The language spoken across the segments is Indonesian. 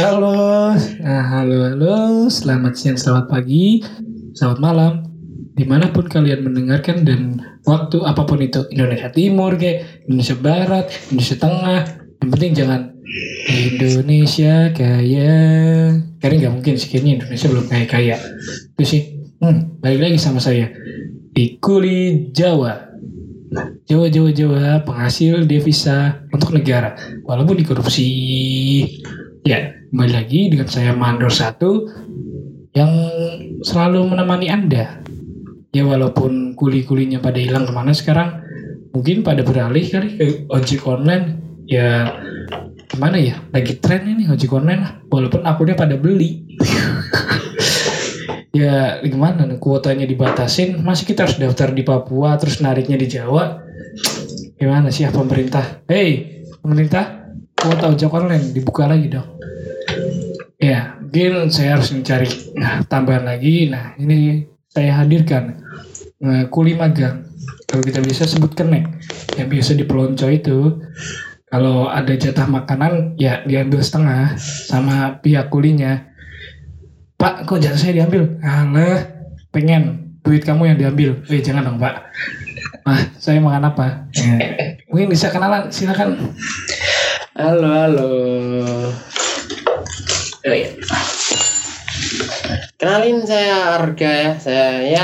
Halo, selamat siang, selamat pagi, selamat malam, dimanapun kalian mendengarkan dan waktu apapun itu, Indonesia Timur, Indonesia Barat, Indonesia Tengah, yang penting jangan Indonesia kaya, karena nggak mungkin sekiranya Indonesia belum kaya. Itu sih, balik lagi sama saya di Kuli Jawa. Jawa penghasil devisa untuk negara walaupun dikorupsi. Ya, kembali lagi dengan saya Mandor 1 yang selalu menemani Anda. Ya, walaupun kuli-kulinya pada hilang kemana sekarang, mungkin pada beralih kali ke ojek online. Ya, kemana ya? Lagi tren ini ojek online lah, walaupun akunnya pada beli. Ya gimana, kuotanya dibatasin, masih kita harus daftar di Papua terus nariknya di Jawa. Gimana sih pemerintah? Hey pemerintah, kuota ojek online dibuka lagi dong. Ya mungkin saya harus mencari tambahan lagi. Nah ini saya hadirkan kuli magang, kalau kita bisa sebut kenek yang biasa di pelonco itu. Kalau ada jatah makanan ya diambil setengah sama pihak kulinya. Pak, kok jatah saya diambil? Alah, pengen duit kamu yang diambil. Jangan dong, Pak. Nah, saya makan apa? Mungkin bisa kenalan, silakan. Halo. Oh, iya. Kenalin, saya Arga ya.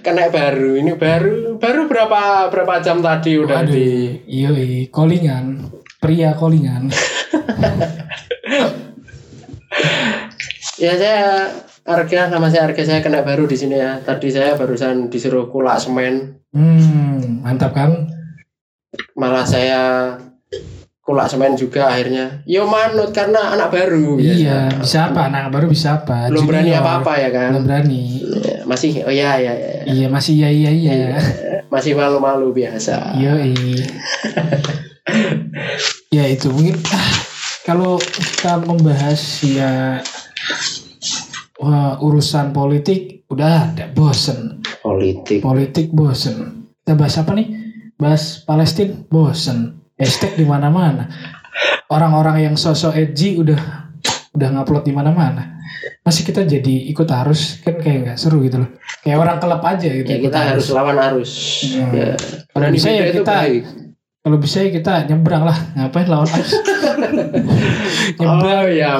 Kena baru. Ini baru berapa jam tadi udah di. Iya, callingan. Pria callingan. Ya saya Arga, saya kena baru di sini ya. Tadi saya barusan disuruh kulak semen. Mantap kan? Malah saya kulak semen juga akhirnya. Yo manut karena anak baru. Iya, biasa. Bisa apa? Anak baru bisa apa? Belum junior. Berani apa-apa ya kan? Belum berani. Masih ya. Iya, masih ya. Masih malu-malu biasa. Yo. Ya itu mungkin kalau kita membahas ya urusan politik udah ada, bosen. Politik bosen. Kita bahas apa nih? Bahas Palestina bosen. Hashtag di mana-mana. Orang-orang yang sosok edgy udah ngupload di mana-mana. Masih kita jadi ikut arus kan, kayak nggak seru gitu loh. Kayak orang klub aja gitu. Ya, kita harus lawan arus. Ya. Kalau bisa ya kita. Kalau bisa kita nyebrang lah, ngapain lawan arus? Nyebrang ya,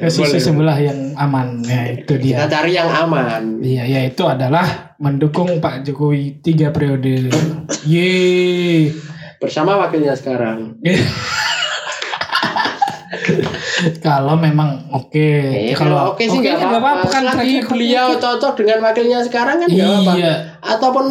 ke sisi sebelah yang aman. Ya itu dia. Kita cari yang aman. Iya, yaitu adalah mendukung Pak Jokowi 3 periode. Yeay. Bersama wakilnya sekarang. Kalau memang oke. Kalau oke sih nggak apa-apa. Kan beliau cocok dengan wakilnya sekarang kan nggak apa-apa. Ataupun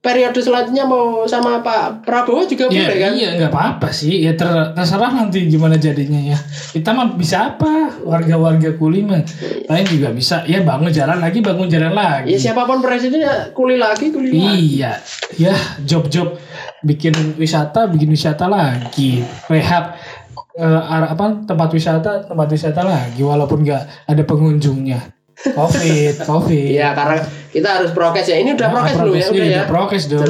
periode selanjutnya mau sama Pak Prabowo juga boleh kan? Iya, nggak apa-apa sih. Ya terserah nanti gimana jadinya ya. Kita mah bisa apa? Warga-warga kuli mah. Lain juga bisa. Ya bangun jalan lagi. Ya siapapun presidennya kuli lagi. Iya. Ya job-job bikin wisata lagi. Rehab tempat wisata lagi. Walaupun nggak ada pengunjungnya. Covid. Iya, karena kita harus prokes ya. Ini udah prokes dulu ya, udah ya. Prokes dulu.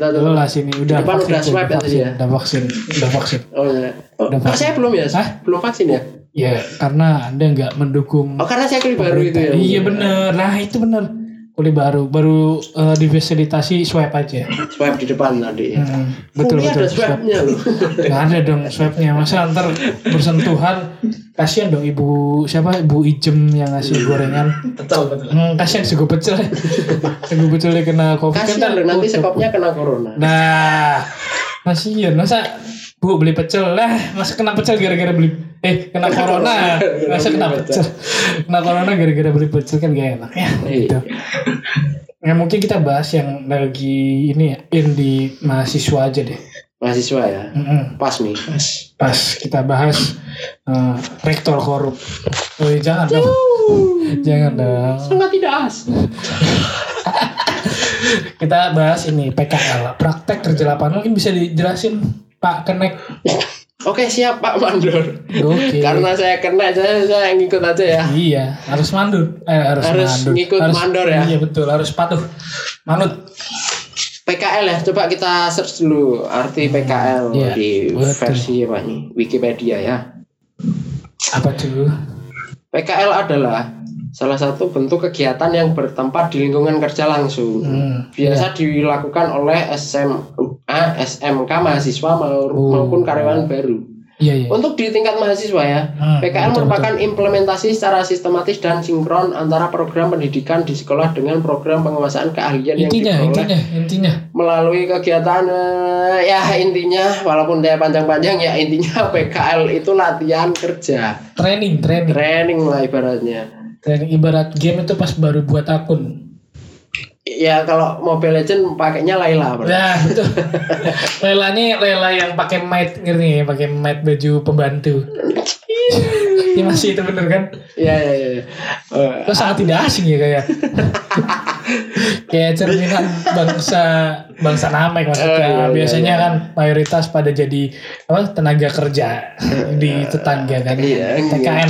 Jelas ini udah. Depan udah swab tadi ya. Udah vaksin. Oh iya. Vaksin. Saya belum ya? Hah? Belum vaksin ya? Iya, karena Anda enggak mendukung. Oh, karena saya kuli baru itu ya. Iya benar. Nah, itu benar. Kuli baru difasilitasi swab aja. Swab di depan tadi ya. Betul. Ada swabnya loh. Enggak ada dong swabnya. Masa ntar bersentuhan, kasihan dong ibu Ijem yang ngasih gorengan. Betul. Kasihan sego pecel. Sego pecelnya kena Covid. Kasihan loh, nanti sekopnya kena corona. Nah, kasihan. Masa Bu beli pecel lah, masa kena pecel gara-gara beli kena corona. Masa kena corona gara-gara beli pecel kan gak enak ya. Gitu. Ya mungkin kita bahas yang lagi ini ya, di mahasiswa aja deh. Mahasiswa ya. Pas nih. Pas kita bahas rektor korup. Oh, jangan dong. Jangan dong. Sangat tidak as. Kita bahas ini PKL, praktek kerja lapangan. Mungkin bisa dijelasin Pak Kenek. Oke, siap Pak Mandor. Oke. Karena saya kena, saya ngikut aja ya. Iya, harus mandor. Harus ngikut mandor ya. Iya betul, harus patuh. Manut. PKL ya, coba kita search dulu arti PKL di versi apa nih? Wikipedia ya. Apa tuh? PKL adalah salah satu bentuk kegiatan yang bertempat di lingkungan kerja langsung. Biasa dilakukan oleh SMA, SMK mahasiswa maupun karyawan baru. Untuk di tingkat mahasiswa ya, PKL merupakan implementasi secara sistematis dan sinkron antara program pendidikan di sekolah dengan program penguasaan keahlian yang diperoleh melalui kegiatan. Ya intinya, walaupun dia panjang-panjang, ya intinya PKL itu latihan kerja, training lah ibaratnya. Training ibarat game itu pas baru buat akun. Ya kalau Mobile Legend pakainya Layla. Nah betul. Layla ini Layla yang pakai maid gini, pakai maid baju pembantu. Ini ya, masih itu bener kan? Iya. Lo sangat tidak asing ya kayak. Kayak cerminan bangsa Namek maksudnya. Biasanya kan mayoritas pada jadi tenaga kerja di tetangga kan. TKN.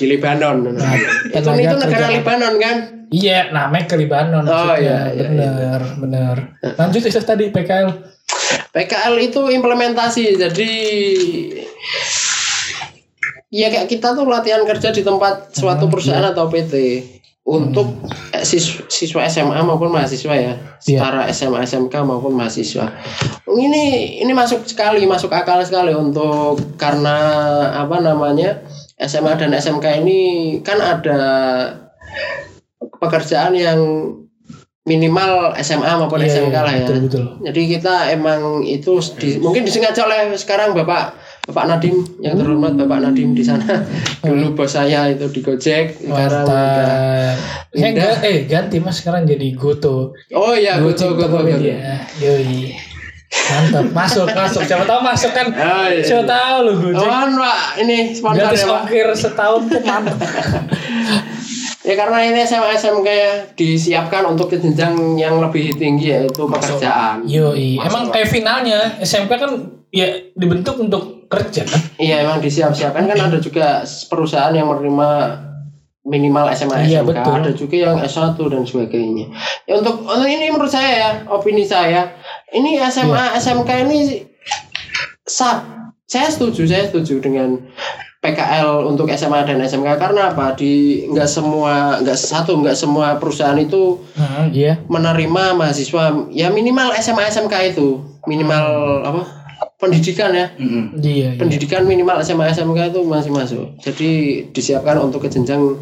Di Lebanon. Nah, itu negara Lebanon kan? Iya, namanya ke Libanon. Oh iya, benar. Lanjut itu tadi PKL. PKL itu implementasi. Jadi ya kayak kita tuh latihan kerja di tempat suatu perusahaan atau PT untuk siswa SMA maupun mahasiswa ya. Setara SMA, SMK maupun mahasiswa. Ini masuk akal sekali untuk karena apa namanya? SMA dan SMK ini kan ada pekerjaan yang minimal SMA maupun SMK lah ya. Betul. Jadi kita emang itu mungkin disengaja oleh sekarang Bapak Nadim yang terhormat, Bapak Nadim di sana. Dulu bos saya itu di Gojek, sekarang ganti Mas, sekarang jadi Goto. Oh iya, Goto. Yoi. Mantap, masuk. Siapa tahu masuk kan? Siapa tahu lu Gojek. Oh, Pak, ini sponsor ya, Pak. Akhir setahun tuh mantap. Ya karena ini SMA-SMK ya disiapkan untuk jenjang yang lebih tinggi yaitu pekerjaan. Yoi. Emang kayak finalnya SMK kan ya dibentuk untuk kerja kan? Iya emang disiap-siapkan kan, ada juga perusahaan yang menerima minimal SMA-SMK, ada juga yang S1 dan sebagainya. Ya untuk ini menurut saya ya, opini saya, ini SMA-SMK ini saya setuju dengan PKL untuk SMA dan SMK karena apa? Enggak semua perusahaan itu menerima mahasiswa. Ya minimal SMA SMK itu minimal apa? Pendidikan ya. Pendidikan minimal SMA SMK itu masih masuk. Jadi disiapkan untuk ke jenjang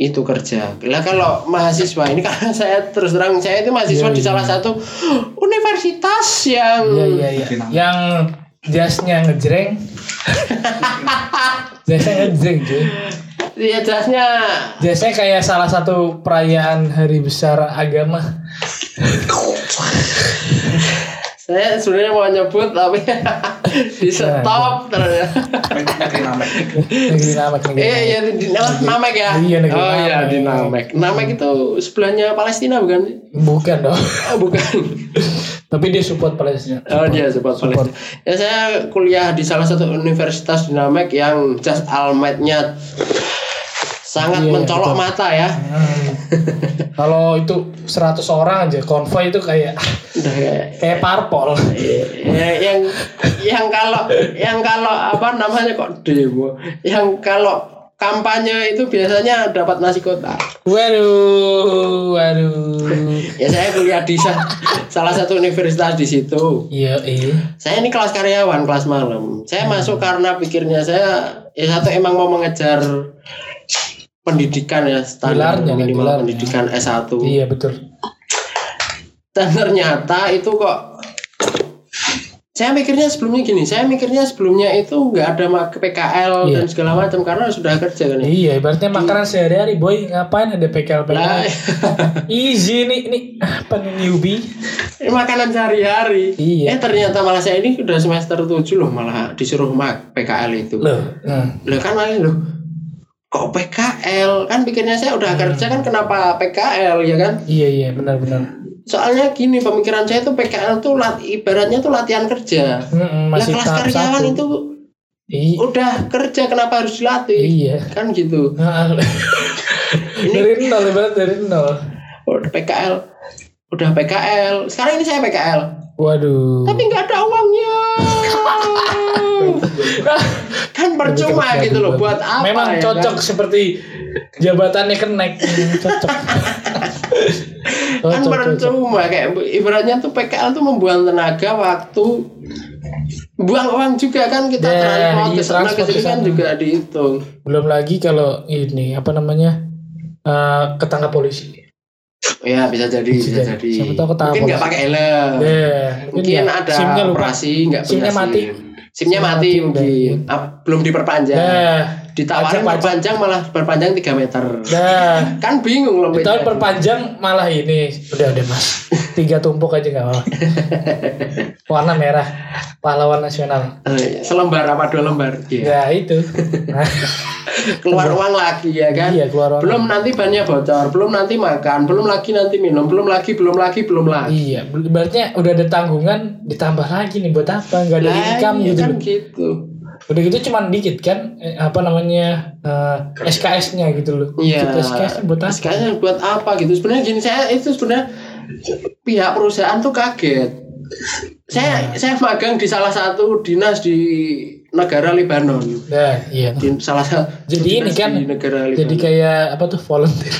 itu kerja. Lah kalau mahasiswa ini karena saya terus terang saya itu mahasiswa di salah satu universitas yang jasnya ngejreng. Jasnya ngejreng. Iya jasnya. Jasnya kayak salah satu perayaan hari besar agama. Saya sebenarnya mau nyebut tapi di stop terus. Negeri Namek. Iya di Namek ya. Iya negeri Namek. Oh iya di Namek. Namek itu sebelahnya Palestina bukan sih? Bukan dong. Bukan. Tapi dia support Palestina. Dia support Palestina. Ya saya kuliah di salah satu universitas di Namek yang jas almetnya sangat mencolok mata ya. Kalau itu 100 orang aja konvoy itu kayak parpol. yang kalau apa namanya kok demo. Yang kalau kampanye itu biasanya dapat nasi kotak. Waduh. Ya saya kuliah di salah satu universitas di situ. Iya. Saya ini kelas karyawan, kelas malam. Saya masuk karena pikirnya saya emang mau mengejar pendidikan ya, standar minimal pendidikan S1. Iya, betul. Dan ternyata itu kok Saya mikirnya sebelumnya itu nggak ada PKL dan segala macam karena sudah kerja kan. Iya, ibaratnya makanan sehari-hari, boy, ngapain ada PKL? Easy ini apa newbie? Makanan sehari-hari. Iya. Ternyata malah saya ini udah semester 7 loh malah disuruh PKL itu. Loh kan malah loh. Kok PKL? Kan pikirnya saya udah kerja kan, kenapa PKL ya kan? Iya benar. Soalnya gini pemikiran saya tuh PKL tuh ibaratnya tuh latihan kerja. Masih kelas karyawan itu udah kerja, kenapa harus dilatih? Iya. Kan gitu. Dari nol. PKL udah PKL. Sekarang ini saya PKL. Waduh. Tapi nggak ada uangnya. Kan percuma gitu loh. Buat apa? Memang ya, cocok kan? Seperti jabatannya kenek. Cocok. Kan percuma. Kayak ibaratnya tuh PKL tuh membuang tenaga, waktu, buang uang juga kan. Kita transport kesana kesini kan juga dihitung. Belum lagi kalau ini apa namanya, ketangkap polisi. Ya bisa jadi. Siapa tahu ketangkap. Mungkin nggak pakai helm. Yeah, mungkin ya. Ada SIM-nya operasi nggak punya SIM. SIM-nya mati mungkin. Belum diperpanjang. Yeah. Ditawarin perpanjang malah perpanjang 3 meter. Yeah. Kan bingung loh. Ditawarin perpanjang malah ini. Udah mas. 3 tumpuk aja nggak apa. Warna merah. Pahlawan nasional. Selembar apa 2 lembar? Ya itu. Keluar uang lagi ya kan. Iya, keluar uang. Belum nanti bannya bocor, belum nanti makan, belum lagi nanti minum, belum lagi. Iya, ibaratnya udah ada tanggungan ditambah lagi nih, buat apa? Enggak ada income iya, gitu. Kan gitu. Udah gitu cuman dikit kan SKS-nya gitu loh. Iya. SKS-nya buat apa? SKS-nya buat apa gitu. Sebenarnya gini, saya itu sebenarnya pihak perusahaan tuh kaget. Saya magang di salah satu dinas di negara Lebanon. Nah, iya. Salah satu. Jadi ini kan jadi kayak apa tuh, volunteer.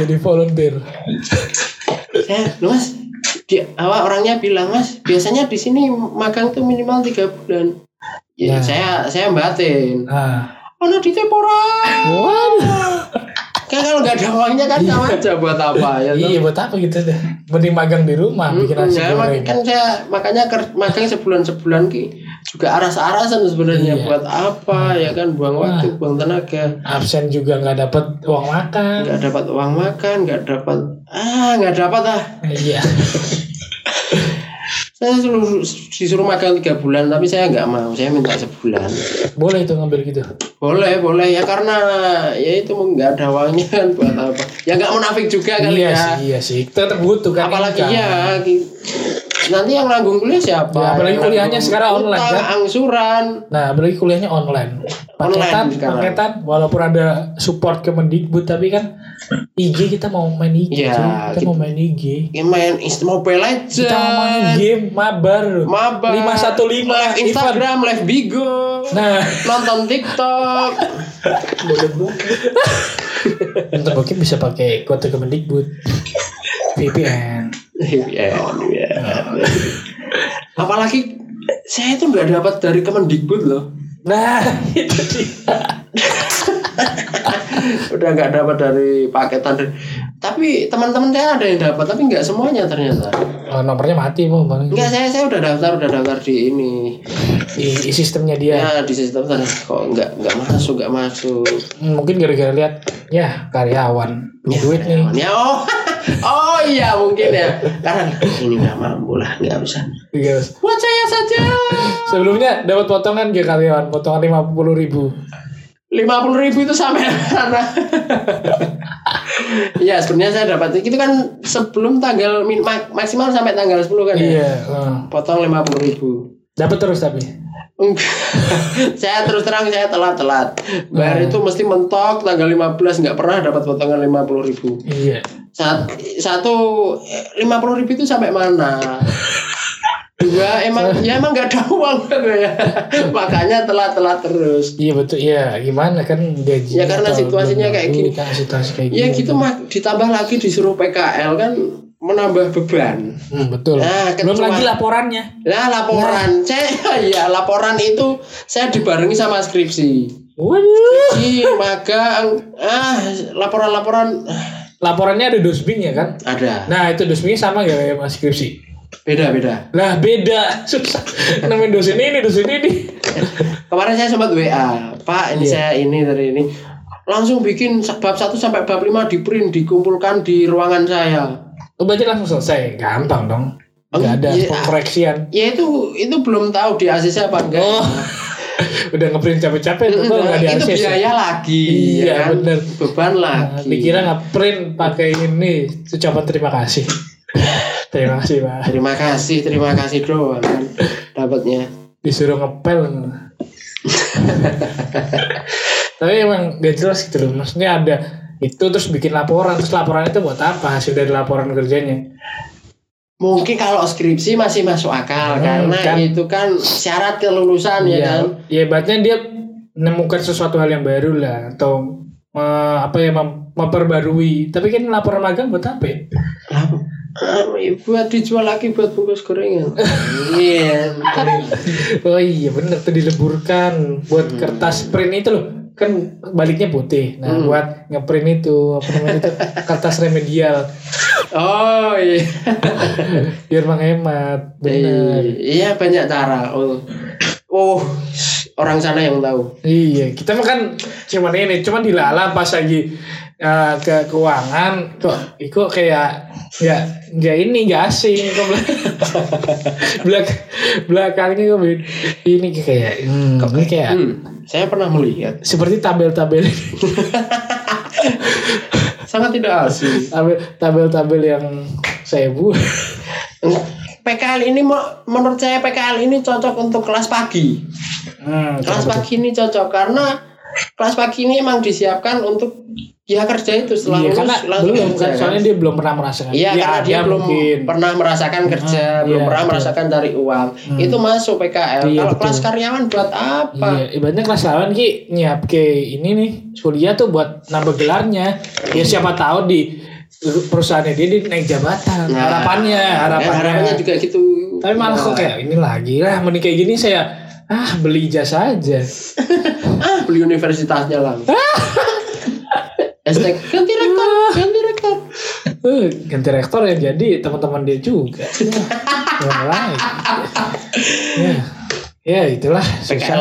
jadi volunteer. Mas, orangnya bilang, "Mas, biasanya di sini magang tuh minimal 3 bulan." Ya, saya batin. Nah. Ono di temporan. Kan kalau gak ada uangnya kan sama aja buat apa ya. Iya buat apa gitu deh. Mending magang di rumah bikin nasi goreng. Kan saya makanya magang sebulan-sebulan ki juga aras-arasan sebenarnya. Buat apa ya kan, buang waktu, buang tenaga. Absen juga enggak dapat uang makan. Enggak dapat. Iya. Saya disuruh magang 3 bulan tapi saya nggak mau, saya minta sebulan. Boleh itu ngambil gitu? Boleh ya, karena ya itu nggak ada uangnya kan buat apa? Ya nggak munafik juga kali ya. Iya sih, tetap butuh kan. Apalagi ya nanti yang nanggung kuliah siapa? Ya, apalagi kuliahnya sekarang online kan? Angsuran. Nah, apalagi kuliahnya online. Paketan, walaupun ada support Kemendikbud tapi kan IG kita mau main IG. Ya, kita mau main IG. Ya, main Mobile Legends. Kita main game mabar. 515 live Instagram, live Bigo. Nah, nonton TikTok. Nonton bokep bisa pakai kode Kemendikbud. VPN. Apalagi saya itu nggak dapat dari Kemendikbud loh. Nah, itu dia. Udah nggak dapat dari paketan. Tapi teman-teman saya ada yang dapat, tapi nggak semuanya ternyata. Nomornya mati bu. Nggak, saya udah daftar di ini. Di sistemnya dia. Ya, di sistem kok nggak masuk. Mungkin gara-gara lihat ya karyawan duit nih. Ya Oh iya mungkin ya. Karena ini nggak mampu lah, nggak usah. Buat saya saja. Sebelumnya dapat potongan ke karyawan, potongan 50.000. 50.000 itu sampai sana. Iya sebenarnya saya dapat itu kan sebelum tanggal maksimal sampai tanggal 10 kan ya. Iya. Potong 50.000. Dapat terus tapi. Saya terus terang saya telat. Bayar itu mesti mentok tanggal 15, nggak pernah dapat potongan 50.000. Iya. Satu 50.000 itu sampai mana? 2 emang nggak ada uang kan ya. Makanya telat terus. Iya betul ya. Gimana kan gaji. Ya karena situasinya kayak gini. Ya gitu ditambah lagi disuruh PKL kan. Menambah beban. Betul. Nah, belum lagi laporannya. Laporan. Laporan itu saya dibarengi sama skripsi. Waduh. Magang. Laporan. Laporannya ada dosbing ya kan? Ada. Nah, itu dosbingnya sama enggak kayak mas skripsi? Beda. Lah, beda. Susah. Nemuin dosen ini, Kemarin saya sempat WA, "Pak, ini saya ini dari ini." Langsung bikin bab 1 sampai bab 5 di print, dikumpulkan di ruangan saya. Baca langsung selesai, gampang dong. Nggak ada koreksian. Ya itu belum tahu di ACC apa enggak. Oh, udah ngeprint capek-capek itu nggak di ACC. Itu biaya lagi. Iya kan? Bener. Beban lagi. Dikira ngeprint pakai ini, ucapan terima kasih. Terima kasih Pak. Terima kasih doang kan dapatnya. Disuruh ngepel. Tapi emang nggak jelas gitu loh. Maksudnya ada. Itu terus bikin laporan, terus laporan itu buat apa, hasil dari laporan kerjanya? Mungkin kalau skripsi masih masuk akal karena kan, itu kan syarat kelulusan ya kan. Ya hebatnya dia menemukan sesuatu hal yang baru lah atau memperbarui. Tapi kan laporan magang buat apa ya? Buat dijual lagi buat bungkus gorengan. Iya. Oh iya benar tuh, dileburkan buat kertas print itu loh. Kan baliknya putih. Nah, buat ngeprint itu apa namanya itu kertas remedial. Oh iya. Biar menghemat. Benar. Iya, banyak cara. Oh, orang sana yang tahu. Iya, kita makan cuman ini, cuman dilala pas lagi ke keuangan kok iku kayak ya ini enggak asing kok. Belakangnya kok ini kayak saya pernah melihat seperti tabel-tabel. Sangat tidak asing. Tabel-tabel yang saya buat. PKL ini menurut saya PKL ini cocok untuk kelas pagi. Kelas pagi ini cocok karena kelas pagi ini emang disiapkan untuk kerja itu selalu belum kerja, soalnya dia belum pernah merasakan. Iya, karena dia belum pernah merasakan kerja, belum pernah merasakan cari uang. Itu masuk PKL. Kalau kelas karyawan buat apa? Iya, ibaratnya kelas karyawan ki nyiap ke ini nih, kuliah tuh buat nambah gelarnya. Ya siapa tahu di perusahaannya dia naik jabatan. Nah, harapannya juga gitu. Tapi malah kok kayak ini lagi lah, mending kayak gini saya beli jasa aja. Beli universitasnya lah. Ganti rektor yang jadi teman-teman dia juga. Ya itulah PKL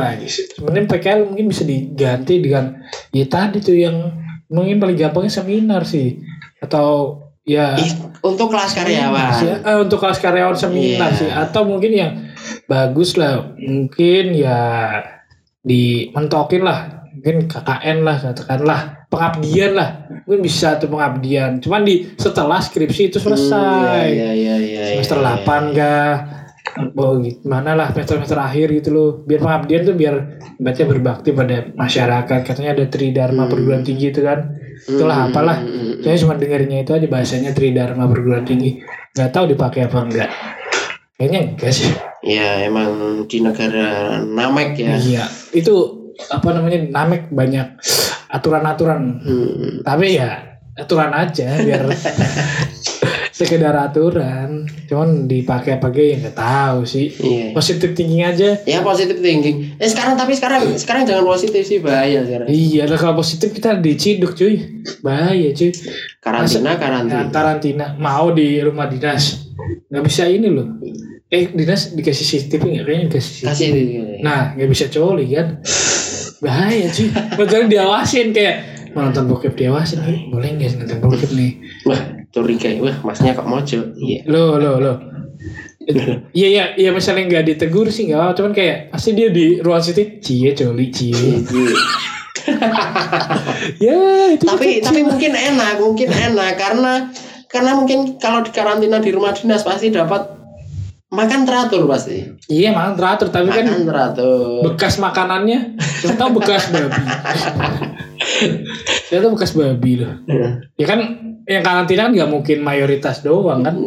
lagi. Sebenarnya PKL mungkin bisa diganti dengan ya tadi tuh yang mungkin paling gampangnya seminar sih, atau ya untuk kelas karyawan sih, untuk kelas karyawan seminar sih, atau mungkin yang bagus lah mungkin ya dimentokin lah. Mungkin KKN lah, katakanlah pengabdian lah, mungkin bisa tuh pengabdian. Cuman di setelah skripsi itu selesai, semester 8 kah, mana lah semester akhir gitu loh. Biar pengabdian tuh biar berarti berbakti pada masyarakat. Katanya ada Tridharma perguruan tinggi itu kan, itulah apalah. Saya cuma dengarnya itu aja bahasanya Tridharma perguruan tinggi, nggak tahu dipakai apa enggak. Kayaknya enggak sih. Ya emang di negara Namek ya. Iya itu. Apa namanya Namek banyak aturan-aturan, tapi ya aturan aja biar sekedar aturan, cuman dipakai-pakai yang nggak tahu sih. Positif thinking aja ya, positif thinking sekarang jangan positif sih, bahaya sekarang. Iya lah, kalau positif kita diciduk cuy, bahaya cuy. Karantina mau di rumah dinas nggak bisa ini loh. Dinas dikasih CCTV nggak? Kayaknya dikasih CCTV. Nah nggak bisa coli kan, bahaya cuy. Padahal diawasin, kayak nonton bokep diawasin. Boleh nggak nonton bokep nih? Wah curiga, wah masnya kok mojo. Lo iya misalnya nggak ditegur sih nggak apa, cuman kayak pasti dia di ruang situ cie coli. Ya itu tapi mungkin enak karena mungkin kalau di karantina di rumah dinas pasti dapat makan teratur pasti. Iya makan teratur, tapi makan kan teratur. Bekas makanannya, contoh bekas babi. Dia tuh bekas babi loh. Ya kan yang karantina kan nggak mungkin mayoritas doang kan.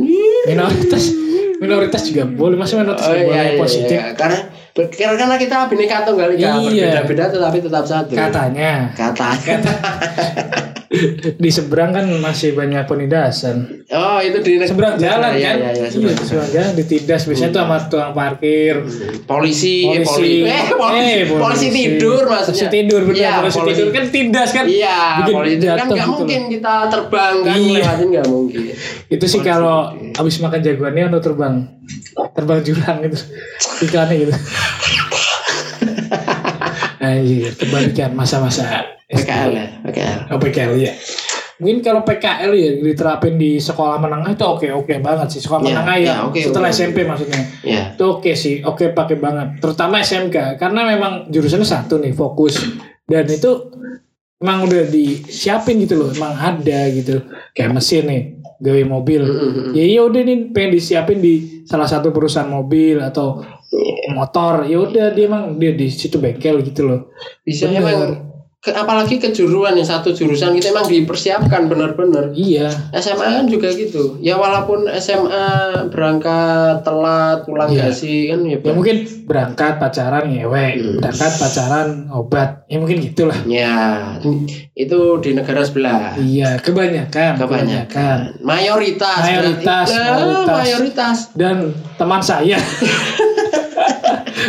Minoritas juga boleh, masih minoritas boleh positif. Iya. Karena kita Bhinneka Tunggal Ika, berbeda-beda tetapi tetap satu. Katanya. Di seberang kan masih banyak penindasan. Oh itu di seberang jalan kan? Iya, seberang jalan ditindas biasanya tuh sama tukang parkir, polisi tidur maksudnya. Polisi tidur kan tindas kan? Iya. Polisi tidur kan nggak mungkin kita terbang kan? Lewatin nggak mungkin. Itu sih kalau abis makan jagoannya atau terbang jurang gitu, ikannya gitu. Anjir, kebalikan masa-masa PKL ya. Mungkin kalau PKL ya diterapin di sekolah menengah itu oke banget sih. Sekolah menengah ya okay, setelah SMP maksudnya. Itu oke sih, oke pakai banget. Terutama SMK karena memang jurusannya satu nih, fokus. Dan itu emang udah disiapin gitu loh, emang ada gitu. Kayak mesin nih, gawe mobil. Ya udah nih pengen disiapin di salah satu perusahaan mobil atau motor. Ya udah dia emang dia di situ bengkel gitu loh. Bisa emang apalagi kejuruan nih, satu jurusan kita emang dipersiapkan benar-benar. Iya. SMA kan juga gitu. Ya walaupun SMA berangkat telat, pulang iya. Gasi kan ya. Ya mungkin berangkat pacaran ngewek, berangkat pacaran obat. Ya mungkin gitulah. Ya. Itu di negara sebelah. Iya, kebanyakan. Mayoritas. Dan teman saya.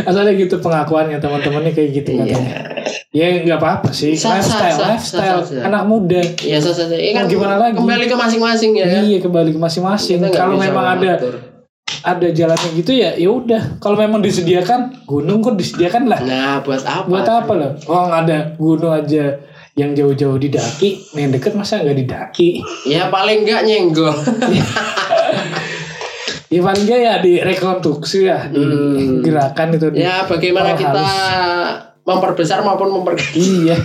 Asalnya gitu pengakuannya teman-temannya kayak gitu katanya. Ya nggak apa-apa sih, lifestyle anak muda. Iya, sah-sah. Kan gimana lagi? Kembali ke masing-masing ya. Iya, kembali ke masing-masing. Kalau memang ada jalannya gitu ya, ya udah. Kalau memang disediakan, gunung kok disediakan lah. Nah, buat apa? Buat apa loh? Oh, ada gunung aja yang jauh-jauh didaki, yang deket masa nggak didaki? Ya paling nggak nyenggol. Ivan ya, ya di rekonstruksi ya di gerakan itu. Ya bagaimana kita memperbesar maupun memperkecil. Iya.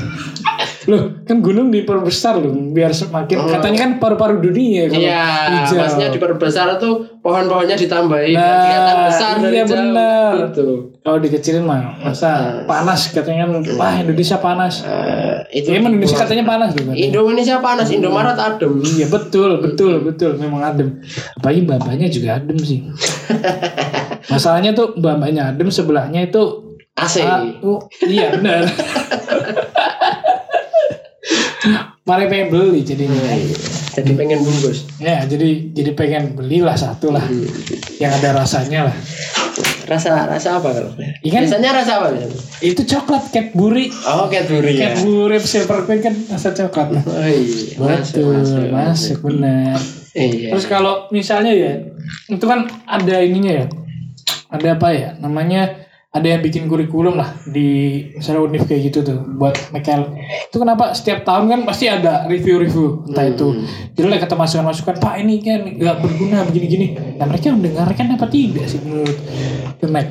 Loh kan gunung diperbesar loh biar semakin katanya kan paru-paru dunia kalau iya, hijau. Iya. Maksudnya diperbesar tuh pohon-pohonnya ditambahin. Nah, kelihatan besar iya, dari benar. Jauh. Gitu. Kalau dikecilin mah masa panas katanya kan. Wah Indonesia panas. Itu ya, Indonesia katanya panas loh. Indonesia panas, Indomaret adem. Iya betul memang adem. Apalagi mbak-mbaknya juga adem sih. Masalahnya tuh mbak-mbaknya adem sebelahnya itu AC. Iya benar. Mari pengen beli jadinya. Jadi pengen bungkus. Ya jadi pengen belilah satu lah yang ada rasanya lah. Rasa apa kalau? Ikan? Biasanya rasa apa? Itu coklat Cadbury. Oh Cadbury Silver Queen kan rasa coklat. Oh iya. Masuk benar. Iya. Terus kalau misalnya ya itu kan ada ininya ya. Ada apa ya? Namanya ada yang bikin kurikulum lah di misalnya Unif kayak gitu tuh buat Michael. Itu kenapa setiap tahun kan pasti ada review entah itu jelek kata masukan Pak ini kan nggak berguna begini-gini. Nah mereka mendengarkan apa tidak sih menurut Kemek?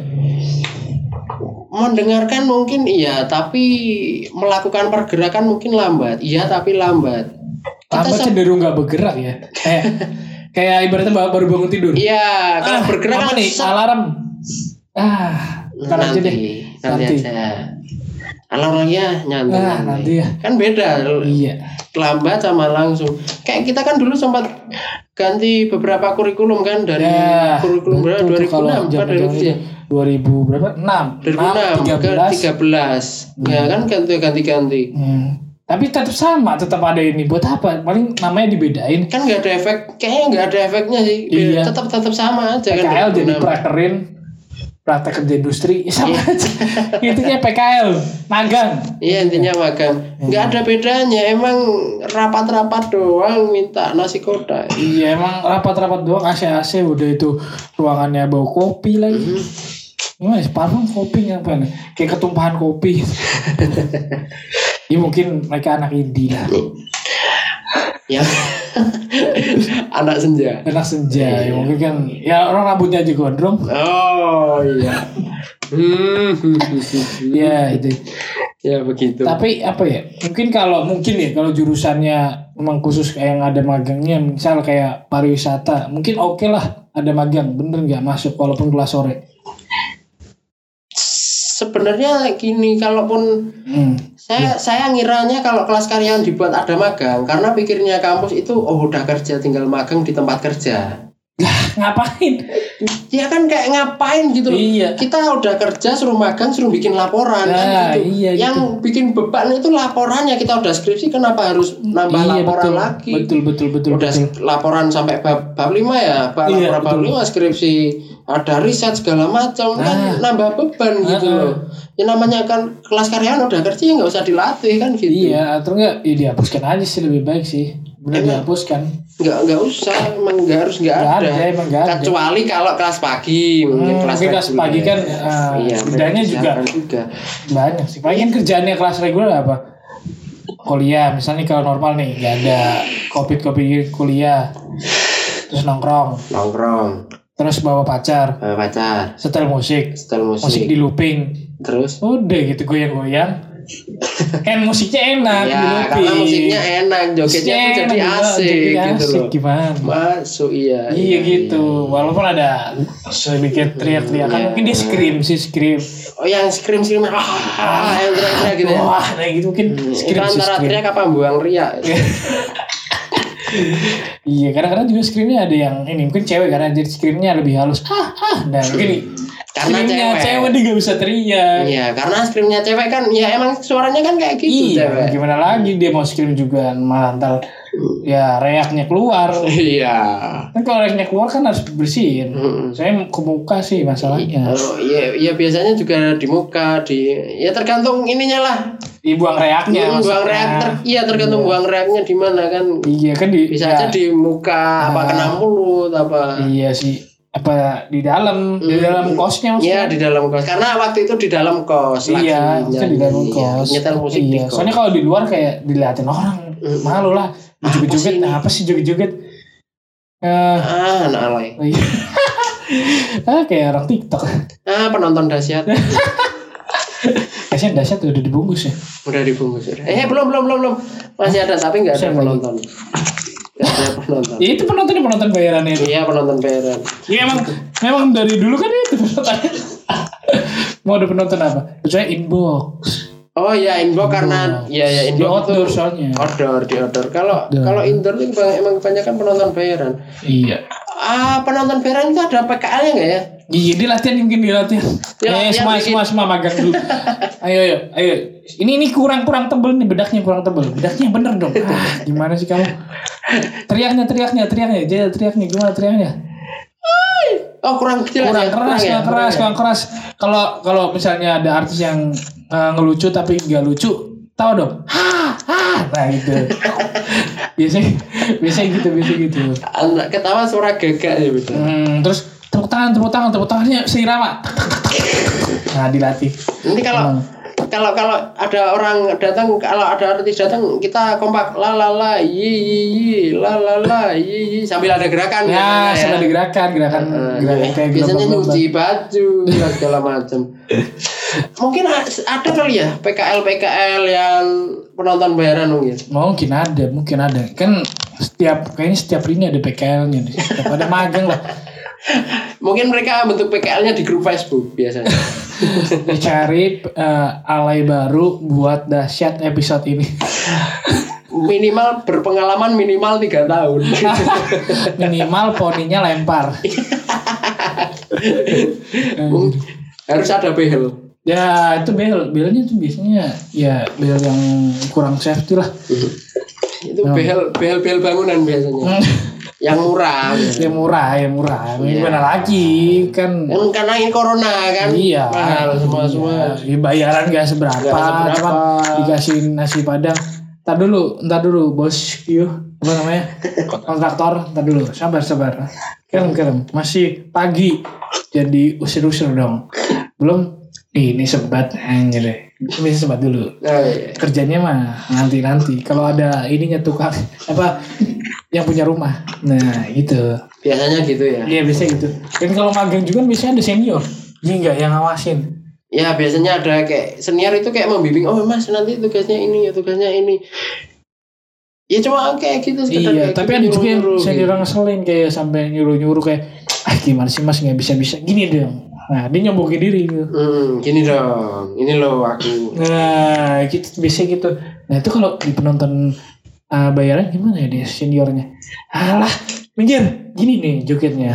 Mendengarkan mungkin iya tapi melakukan pergerakan mungkin lambat. Iya tapi lambat. Kita cenderung nggak bergerak ya. Kayak ibaratnya baru bangun tidur. Iya kalau bergerak apa nih alarm. Nanti aja. Alarmnya nanti ya. Kan beda. Iya. Lambat sama langsung. Kayak kita kan dulu sempat ganti beberapa kurikulum kan dari kurikulum berapa 2013. Ya kan ganti-ganti. Tapi tetap sama, tetap ada ini. Buat apa? Paling namanya dibedain. Kan nggak ada efek. Kayaknya nggak ada efeknya sih. Iya. Tetap sama aja. PKL jadi prakerin. Praktek kerja industri sama aja. Itu kayak PKL magang. Iya intinya magang. Nggak ada bedanya. Emang rapat-rapat doang minta nasi kotak. Iya emang rapat-rapat doang. AC udah itu ruangannya bau kopi lagi. Gimana sih parfum kopi ngapain? Kayak ketumpahan kopi. Ya mungkin mereka anak indie lah. Ya anak senja ya mungkin kan ya orang rambutnya aja gondrong. Oh iya. Ya itu ya begitu. Tapi apa ya mungkin kalau jurusannya memang khusus kayak yang ada magangnya misal kayak pariwisata mungkin oke lah ada magang bener nggak masuk walaupun kelas sore. Sebenarnya gini, kalaupun saya ngiranya kalau kelas karyawan dibuat ada magang, karena pikirnya kampus itu udah kerja tinggal magang di tempat kerja. Lah ngapain? Ya kan kayak ngapain gitu. Iya. Kita udah kerja suruh magang suruh bikin laporan kan gitu. Iya, yang gitu. Bikin beban itu laporannya kita udah skripsi kenapa harus nambah laporan betul, lagi? Betul. Udah laporan sampai bab 5 ya, bab 5 skripsi. Ada riset segala macam kan nambah beban gitu loh. Ya namanya kan kelas karyawan udah kerja ya nggak usah dilatih kan gitu. Iya atau nggak ya dihapuskan aja sih lebih baik sih. Bener dihapuskan. Nggak usah emang nggak harus ada. Kecuali kalau kelas pagi mungkin kelas pagi kan bedanya juga banyak sih. Paling kerjaannya kelas reguler apa? Kuliah misalnya kalau normal nih nggak ada covid kuliah terus nongkrong. Terus bawa pacar setel musik di looping terus udah gitu goyang-goyang Kan musiknya enak ya, karena musiknya enak, jogetnya tuh jadi asik gitu loh. Gimana? Masuk iya gitu. Walaupun ada sedikit teriak-teriak kan mungkin dia scream. Oh yang scream yang teriak-teriak gitu. Wah, nah gitu mungkin scream antara teriak apa buang riak. Iya, kadang-kadang juga screamnya ada yang ini mungkin cewek karena jadi screamnya lebih halus. Nah mungkin karena cewek dia gak bisa teriak. Iya, karena screamnya cewek kan ya emang suaranya kan kayak gitu. Iya, cewek. Gimana lagi dia mau scream juga malah ntar ya reaknya keluar. Iya. Kan kalau reaknya keluar kan harus bersihin. Saya ke muka sih masalahnya. Iya biasanya juga di muka ya tergantung ininya lah. Buang reaknya maksudnya. Buang reak tergantung buang reaknya di mana kan. Iya kan bisa aja di muka apa kena mulut apa. Iya sih. Apa di dalam kosnya maksudnya. Iya, di dalam kos. Karena waktu itu di dalam kos lagi. Iya, di dalam kos. Nyetel musik di kos. Soalnya kalau di luar kayak dilihatin orang. Malu lah. Joget-joget apa sih joget-joget? Anak alay. Kayak orang TikTok. Penonton dahsyat. Kasian dahsyat udah dibungkus ya. Udah dibungkus. Belum. Masih ada tapi enggak ada penonton. Ya itu penonton bayarannya itu. Iya penonton bayaran. Iya memang dari dulu kan itu penontonnya. Mau ada penonton apa? Misalnya inbox. Oh iya inbox karena ya inbox di outdoor soalnya. Outdoor. Kalau indoor itu emang kebanyakan penonton bayaran. Iya. Penonton bayaran itu ada PKL-nya enggak ya? Iya dilatihan. Semua magang dulu. Ayo. Ini kurang tebel nih bedaknya. Bedaknya bener dong. Gimana sih kamu? Teriaknya. Dia teriaknya gimana teriaknya? Oh kurang keras. Kalau misalnya ada artis yang ngelucu tapi enggak lucu, tahu dong. Nah gitu. Biasanya gitu. Ketawa suara gagak ya gitu. Terus tepuk tangannya seirama. Nah dilatih. Nanti kalau ada orang datang, kalau ada artis datang kita kompak la yi la yi sambil ada gerakan. Ya, sambil ada gerakan kayak biasanya nyuci baju segala macam. Mungkin ada kali ya PKL yang penonton bayaran mungkin ada. Kan kayaknya setiap ini ada PKL-nya nih. Ada magang lah. Mungkin mereka bentuk PKL-nya di grup Facebook biasanya. Dicari alay baru buat dahsyat episode ini. Minimal berpengalaman minimal 3 tahun. Minimal poninya lempar. Harus ada behel. Ya itu behel itu biasanya ya behel yang kurang safety lah. Itu behel bangunan biasanya. yang murah. Gimana lagi kan karena ini corona kan. Iya. Mahal semua. Iya. Bayaran gak seberapa. Cuman dikasih nasi padang. Ntar dulu bos yuk. Apa namanya? Kontraktor. Ntar dulu. Sabar. Kelem. Masih pagi. Jadi usir-usir dong. Belum. Ini sebat anjir. Mesti sebat dulu. Kerjanya mah nanti. Kalau ada ininya tukang apa? Yang punya rumah. Nah gitu. Biasanya gitu ya. Iya biasanya gitu. Dan kalau magang juga biasanya ada senior. Iya enggak yang ngawasin. Ya biasanya ada kayak senior itu kayak membimbing. Oh mas nanti tugasnya ini. Ya cuma kayak gitu. Iya tapi ada juga yang senior ngeselin. Kayak sampai nyuruh-nyuruh kayak gimana sih mas gak bisa-bisa. Gini dong. Nah dia nyobokin diri gitu. Gini dong. Ini loh aku. Nah gitu biasanya gitu. Nah itu kalau di penonton bayaran gimana ya dia seniornya? Alah, minggir. Gini nih jogetnya.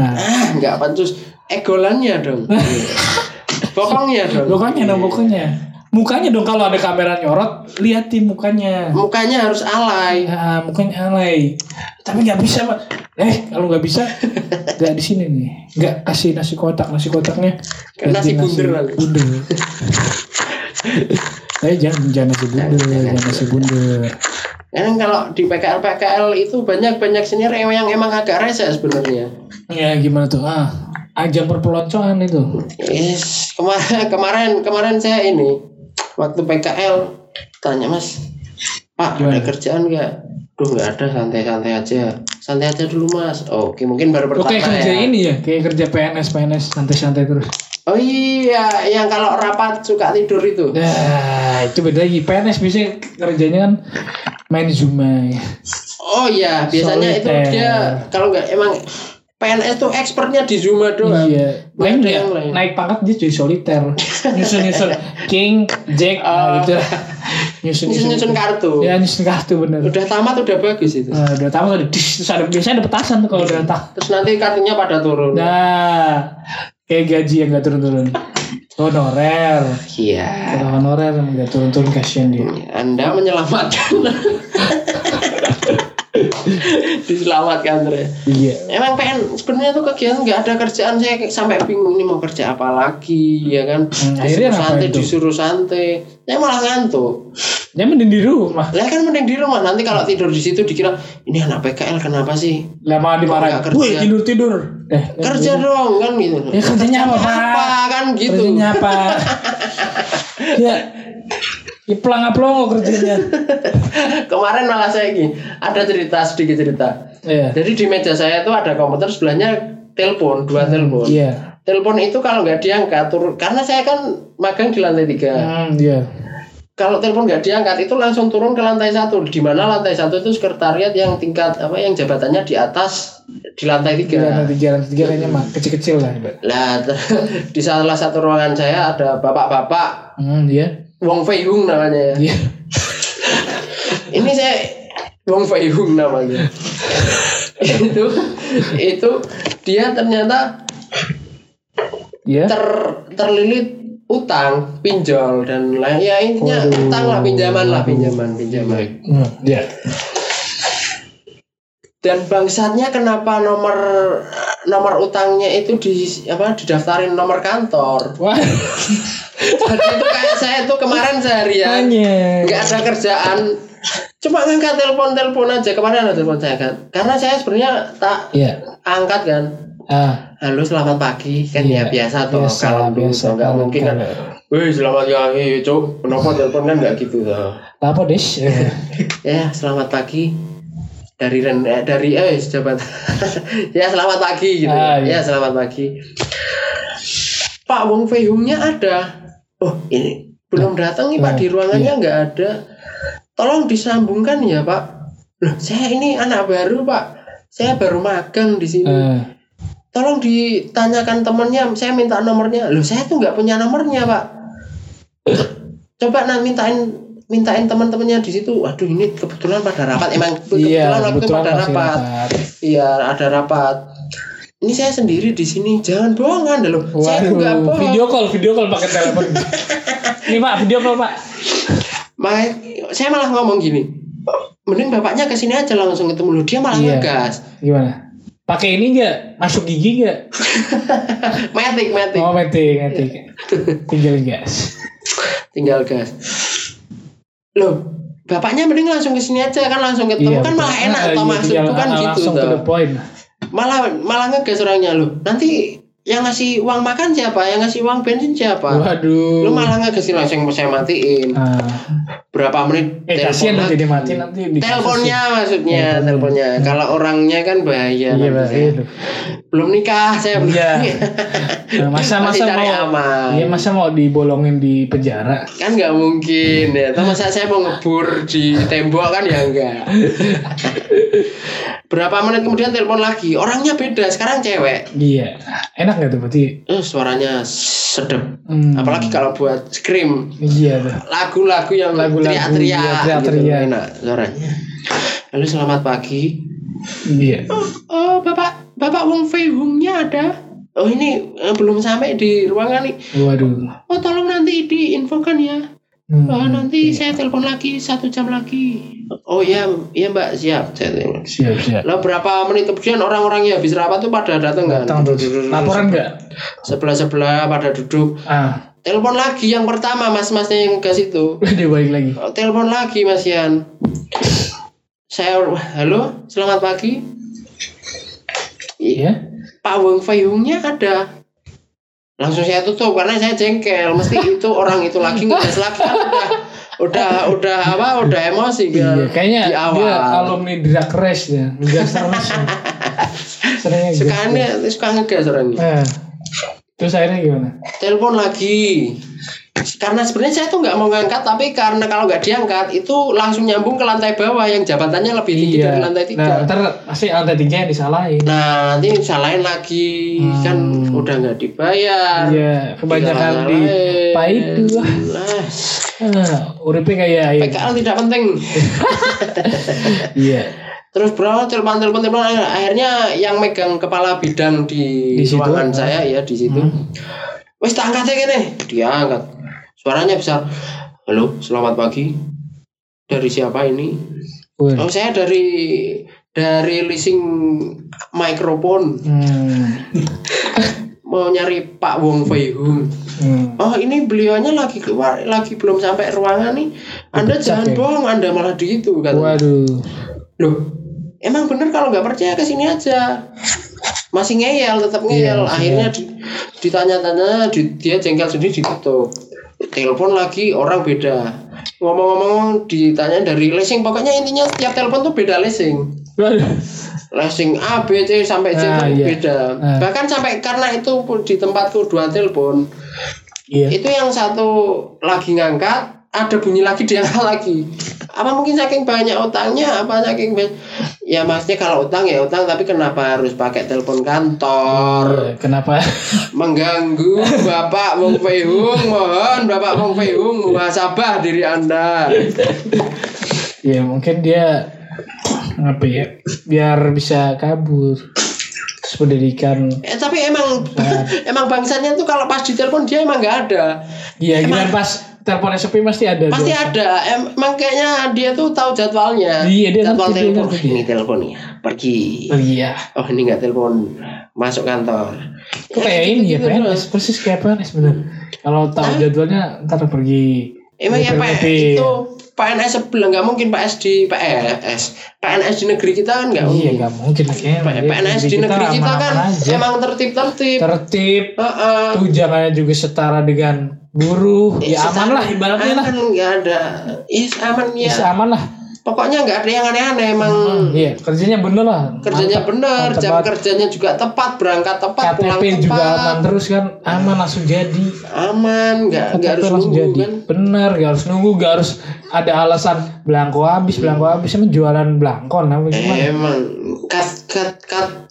Nah, enggak pantas egolannya dong. Bokongnya dong. Mukanya dong kalau ada kamera nyorot, liatin mukanya. Mukanya harus alay. Nah, mukanya alay. Tapi enggak bisa, Pak. Kalau enggak bisa enggak di sini nih. Enggak kasih nasi kotaknya. Nasi bundar. Jangan nasi bundar. Karena kalau di PKL itu banyak senior yang emang agak rese sebenarnya. Ya gimana tuh? Ajang perpeloncoan itu. Yes, kemarin saya ini waktu PKL tanya mas, Pak ada kerjaan nggak? Duh nggak ada, santai aja dulu mas. Oke mungkin baru pertama ya. Kayak kerja ini ya, kayak kerja PNS santai-santai terus. Oh iya, yang kalau rapat suka tidur itu. Nah, itu beda lagi. PNS biasanya kerjanya kan main Zumba. Oh iya, biasanya Solitaire. Itu dia kalau enggak emang PNS tuh expertnya di Zumba doang. Iya. Lain dia naik pangkat dia jadi solitaire. Nyusun-nyusun king, jack, gitu. Nyusun-nyusun kartu. Ya, nyusun kartu bener. Udah tamat udah bagus itu. Udah tamat udah dis, terus ada biasanya ada petasan tuh kalau udah tamat. Terus nanti kartunya pada turun. Nah, kayak gaji yang gak turun-turun. Honorer. Iya. Honorer yang gak turun-turun, kasihan dia. Anda menyelamatkan. Diselamatkan terus. Iya. Emang PN sebenarnya tuh kegiatan gak ada kerjaan, saya sampai bingung ini mau kerja apa lagi, ya kan. Akhirnya disuruh santai. Saya malah ngantuk. Ya mending di rumah. Lah kan mending di rumah. Nanti kalau tidur di situ dikira ini anak PKL kenapa sih? Lama dimarahin. Woi, tidur. Kerja gitu. Dong kan gitu. Ya kerjanya apa kan gitu. Kerjanya apa? Ya. Iplang-aplong kerjanya. Kemarin malah saya gini, ada sedikit cerita. Yeah. Jadi di meja saya itu ada komputer, sebelahnya telepon, dua telepon. Yeah. Telepon itu kalau enggak diangkat turun, karena saya kan magang di lantai 3. Yeah. Kalau telepon nggak diangkat itu langsung turun ke lantai 1, di mana lantai 1 itu sekretariat yang tingkat apa yang jabatannya di atas di lantai 3. Lantai 3 mah kecil-kecil lah. Lah di salah satu ruangan saya ada bapak-bapak. Dia. Wong Fei Hung namanya ya. Ini saya Wong Fei Hung namanya. itu dia ternyata terlilit utang, pinjol dan lain. Ya intinya utang lah, pinjaman. Ya. Yeah. Dan bangsatnya kenapa nomor utangnya itu didaftarin nomor kantor? Wah. Jadi itu kayak saya tuh kemarin seharian nggak ada kerjaan, cuma ngangkat telepon aja. Kemarin ada telepon saya kan, karena saya sebenarnya tak angkat kan. Halo selamat pagi kan ya biasa toh kalau biasa nggak mungkin kan. Wih selamat pagi cuk, kenapa telepon kan nggak gitu toh. Apa des? Ya selamat pagi dari jabatan. Ya selamat pagi gitu. Ya selamat pagi. Pak Wong Fei Hung-nya ada. Oh ini belum datang nih Pak, di ruangannya nggak ada. Tolong disambungkan ya Pak. Loh, saya ini anak baru Pak. Saya baru magang di sini. Tolong ditanyakan temennya, saya minta nomornya. Loh, saya tuh nggak punya nomornya Pak. Coba mintain teman-temannya di situ. Waduh, ini kebetulan pada rapat. Emang kebetulan pada rapat. Iya, ada rapat. Ini saya sendiri di sini, jangan bohongan deh loh. Saya nggak bohong. Video call pakai telepon. Ini Pak, video call Pak. Saya malah ngomong gini. Mending bapaknya kesini aja langsung ketemu lo. Dia malah ngegas. Gimana? Pakai ini enggak? Masuk gigi enggak? Matik. Oh, matik. Tinggal gas. Loh, bapaknya mending langsung kesini aja kan langsung ketemu kan malah enak atau maksudku kan gitu tuh. Langsung to the point. Malah ngegas orangnya loh. Nanti yang ngasih uang makan siapa? Yang ngasih uang bensin siapa? Waduh. Lu malah ngegas langsung saya matiin. Berapa menit kasihan nanti dimati nanti teleponnya maksudnya teleponnya. Kalau orangnya kan bahaya. Iya, bahaya. Belum nikah saya. Iya. Nah, masa mau dibolongin di penjara kan nggak mungkin ya. Masa saya mau ngebur di tembok kan ya enggak. Berapa menit kemudian telepon lagi, orangnya beda, sekarang cewek. Iya. Enak nggak tuh berarti? Suaranya sedep. Apalagi kalau buat scream. Iya. Lagu-lagu yang teriak-teriak enak suaranya. Halo selamat pagi. Iya. Oh bapak Wong Fei Hung-nya ada. Oh ini belum sampai di ruangan nih. Waduh. Oh tolong nanti diinfokan ya. Nanti saya telepon lagi 1 jam lagi. Oh iya Mbak, siap. Lah berapa menit kemudian orang-orangnya habis rapat tuh pada datang kan? Laporan enggak? Sebelah-sebelah pada duduk. Telepon lagi yang pertama mas-masnya yang gas itu. Dia balik lagi. Telepon lagi Mas Yan. Saya halo, selamat pagi. Iya. Pak Wong Fei Hung-nya ada. Langsung saya tutup karena saya jengkel. Mesti itu orang itu lagi ngegas lagi kan udah emosi kan. Iya, kayaknya di awal. Dia alumni Drag Race ya. Ngegas terus. Suka ngegas orangnya. Terus akhirnya gimana? Telepon lagi. Karena sebenarnya saya tuh nggak mau ngangkat, tapi karena kalau nggak diangkat itu langsung nyambung ke lantai bawah yang jabatannya lebih tinggi dari lantai 3. Nah, ntar pasti lantai 3 yang disalahin. Nah, nanti disalahin lagi, kan udah nggak dibayar. Iya, kebanyakan di Paidu. Uripnya kayak PKL tidak penting. Iya. Terus bro telepon akhirnya yang megang kepala bidang di ruangan saya ya di situ. Wes tak angkat aja kene. Diangkat. Suaranya besar. Halo, selamat pagi. Dari siapa ini? Oh, saya dari leasing mikrofon. Mau nyari Pak Wong Fei Hung. Oh, ini beliaunya lagi keluar, lagi belum sampai ruangan nih. Anda jangan bohong, Anda malah di itu katanya. Waduh. Loh. Emang bener kalau nggak percaya kesini aja, masih ngeyel, tetap ngeyel. Akhirnya ditanya-tanya, dia jengkel sendiri ditutup. Telepon lagi orang beda. Ngomong-ngomong ditanya dari leasing, pokoknya intinya setiap telepon tuh beda leasing. Leasing A, B, C sampai C beda. Bahkan sampai karena itu di tempatku 2 telepon. Itu yang satu lagi ngangkat, ada bunyi lagi diangkat lagi. Apa mungkin saking banyak utangnya, apa saking banyak ya, maksudnya kalau utang ya utang, tapi kenapa harus pakai telepon kantor, kenapa mengganggu Bapak Wong Fei Hung, mohon Bapak Wong Fei Hung muhasabah diri Anda. Ya mungkin dia apa ya, biar bisa kabur pendidikan. Tapi emang emang bangsanya tuh kalau pas ditelepon dia emang nggak ada. Iya, giliran pas telepon sepi pasti ada. Pasti dong. Ada. Emang kayaknya dia tuh tahu jadwalnya. Iya, dia jadwal telepon. Ini telepon ya. Pergi. Oh iya. Oh, ini enggak telepon. Masuk kantor. Kok kayak ini gitu, ya, PNS. Persis kayak PNS bener. Kalau tahu jadwalnya ntar pergi. Emang ya PNS itu PNS sebelah, enggak mungkin PNS di PNS di negeri kita kan enggak mungkin. Iya, enggak mungkin. PNS di negeri kita kan emang tertib-tertib. Tertib. Tunjangannya juga setara dengan buruh, ya aman lah ibaratnya lah. Enggak ada. Aman ya. Aman lah. Pokoknya enggak ada yang aneh-aneh emang. Iya, kerjanya bener lah. Kerjanya bener, jam kerjanya juga tepat, berangkat tepat, pulang tepat. KTP juga aman terus kan, aman langsung jadi. Aman, enggak harus nunggu kan. Bener, enggak harus nunggu, enggak harus ada alasan belangko habis emang jualan belangko namanya gimana? Emang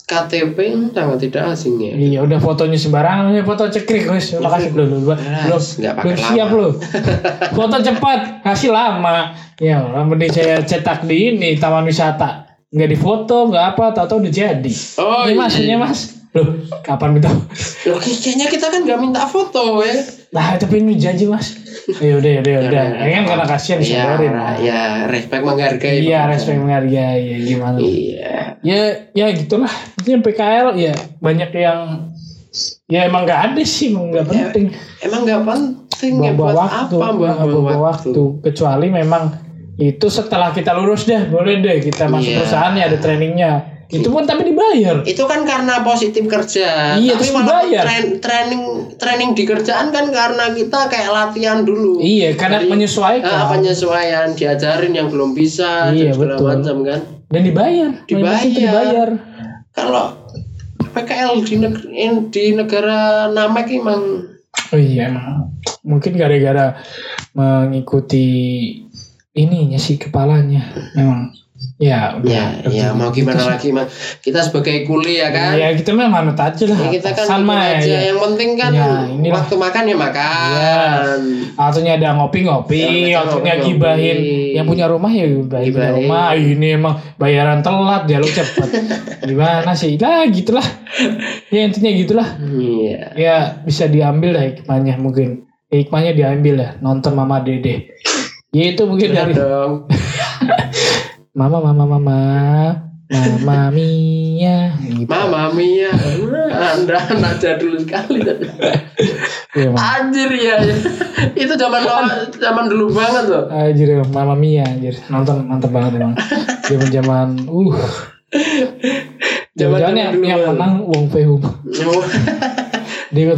KTP sangat tidak asing ya. Iya, udah fotonya sembarangan, foto cekrik wis. Makasih belum. Enggak pakai lama. Siap lo. Foto cepat, kasih lama. Ya, mending saya cetak di ini taman wisata. Enggak difoto, enggak apa, tahu-tahu udah jadi. Oh, ini maksudnya, Mas. Loh, kapan minta? Loh, kayaknya kita kan enggak minta foto ya. Nah, tapi ini janji, Mas. Ya udah. Kan karena kasihan disabarin. Ya, respek menghargai. Iya, respek menghargai. Ya, gimana? Iya. Ya gitulah. Ini PKL ya banyak yang ya emang enggak ada sih, enggak penting. Emang enggak penting ya buat apa, bawa waktu. Kecuali memang itu setelah kita lulus deh, boleh deh kita masuk perusahaannya, ada trainingnya. Itu pun tapi dibayar. Itu kan karena positif kerja. Iya, tapi malah training di kerjaan kan karena kita kayak latihan dulu. Iya, karena penyesuaian diajarin yang belum bisa, iya, segala macam kan. Dan dibayar. Kalau PKL di negara Namek emang. Oh iya, emang. Mungkin gara-gara mengikuti ininya sih kepalanya memang. Ya, mau gimana lagi mah. Kita sebagai kuli ya kan. Ya kita mah manut aja lah. Ya, kita kan sama aja. Yang penting kan ya, waktu makan ya makan. Waktunya ada ngopi-ngopi, waktunya gibahin. Yang punya rumah ya gibahin rumah. Ini emang bayaran telat, jalur cepat. Gimana sih? Lah gitulah. Ya intinya gitulah. Iya. Ya bisa diambil lah hikmahnya mungkin. Hikmahnya diambil lah, nonton Mama Dede. Ya itu mungkin dari Mama Mia gitu. Mama Mia, Anda anak jadul sekali. Anjir ya. Itu zaman dulu banget loh. Anjir, Mama Mia anjir. Nonton mantap banget emang. Zaman Zaman yang menang Wong Fei Hung.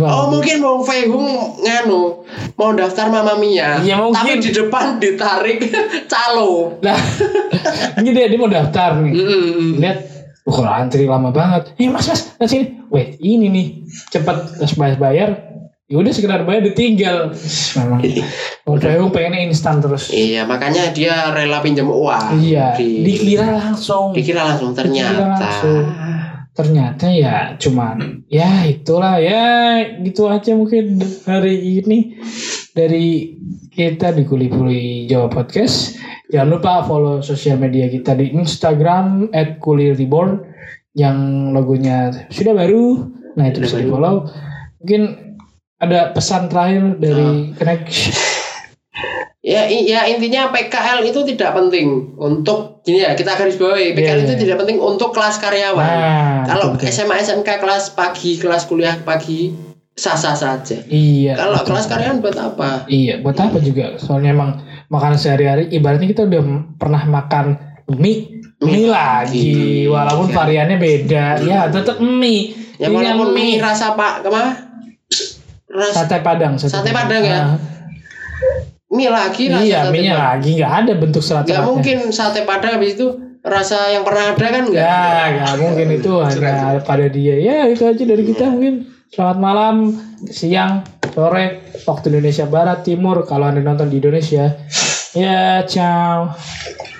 Oh mungkin Wong Fei Hung nganu mau daftar Mamma Mia, ya, tapi di depan ditarik calo. Nah, ini dia mau daftar nih. Lihat Kalau antri lama banget. Mas, sini. Wait, ini nih. Cepat terus bayar. Ya udah sekedar bayar ditinggal. Memang. Udah yang pengennya instan terus. Iya, makanya dia rela pinjam uang. Iya. Dikira langsung ternyata ya cuman ya itulah ya gitu aja mungkin hari ini dari kita di Kuli-Kuli Jawa Podcast. Jangan lupa follow sosial media kita di Instagram @kulireborn yang logonya sudah baru. Nah itu bisa di follow. Mungkin ada pesan terakhir dari Connection. Ya intinya PKL itu tidak penting untuk gini ya, kita garis bawahi PKL itu tidak penting untuk kelas karyawan. Nah, kalau SMA SMK kelas pagi, kelas kuliah pagi sah-sah saja. Iya. Kalau kelas karyawan buat apa? Iya, buat apa juga? Soalnya emang makanan sehari-hari ibaratnya kita udah pernah makan mie lagi walaupun variannya beda. Ya, tetap mie. Ya walaupun mie rasa Pak, Sate Padang ya. Mie lagi rasa iya, sate mie lagi nggak ada bentuk serat. Nggak mungkin sate Padang habis itu rasa yang pernah ada kan nggak? Nggak mungkin itu hanya pada dia. Ya itu aja dari kita mungkin. Selamat malam, siang, sore waktu Indonesia Barat Timur kalau Anda nonton di Indonesia. Ya ciao.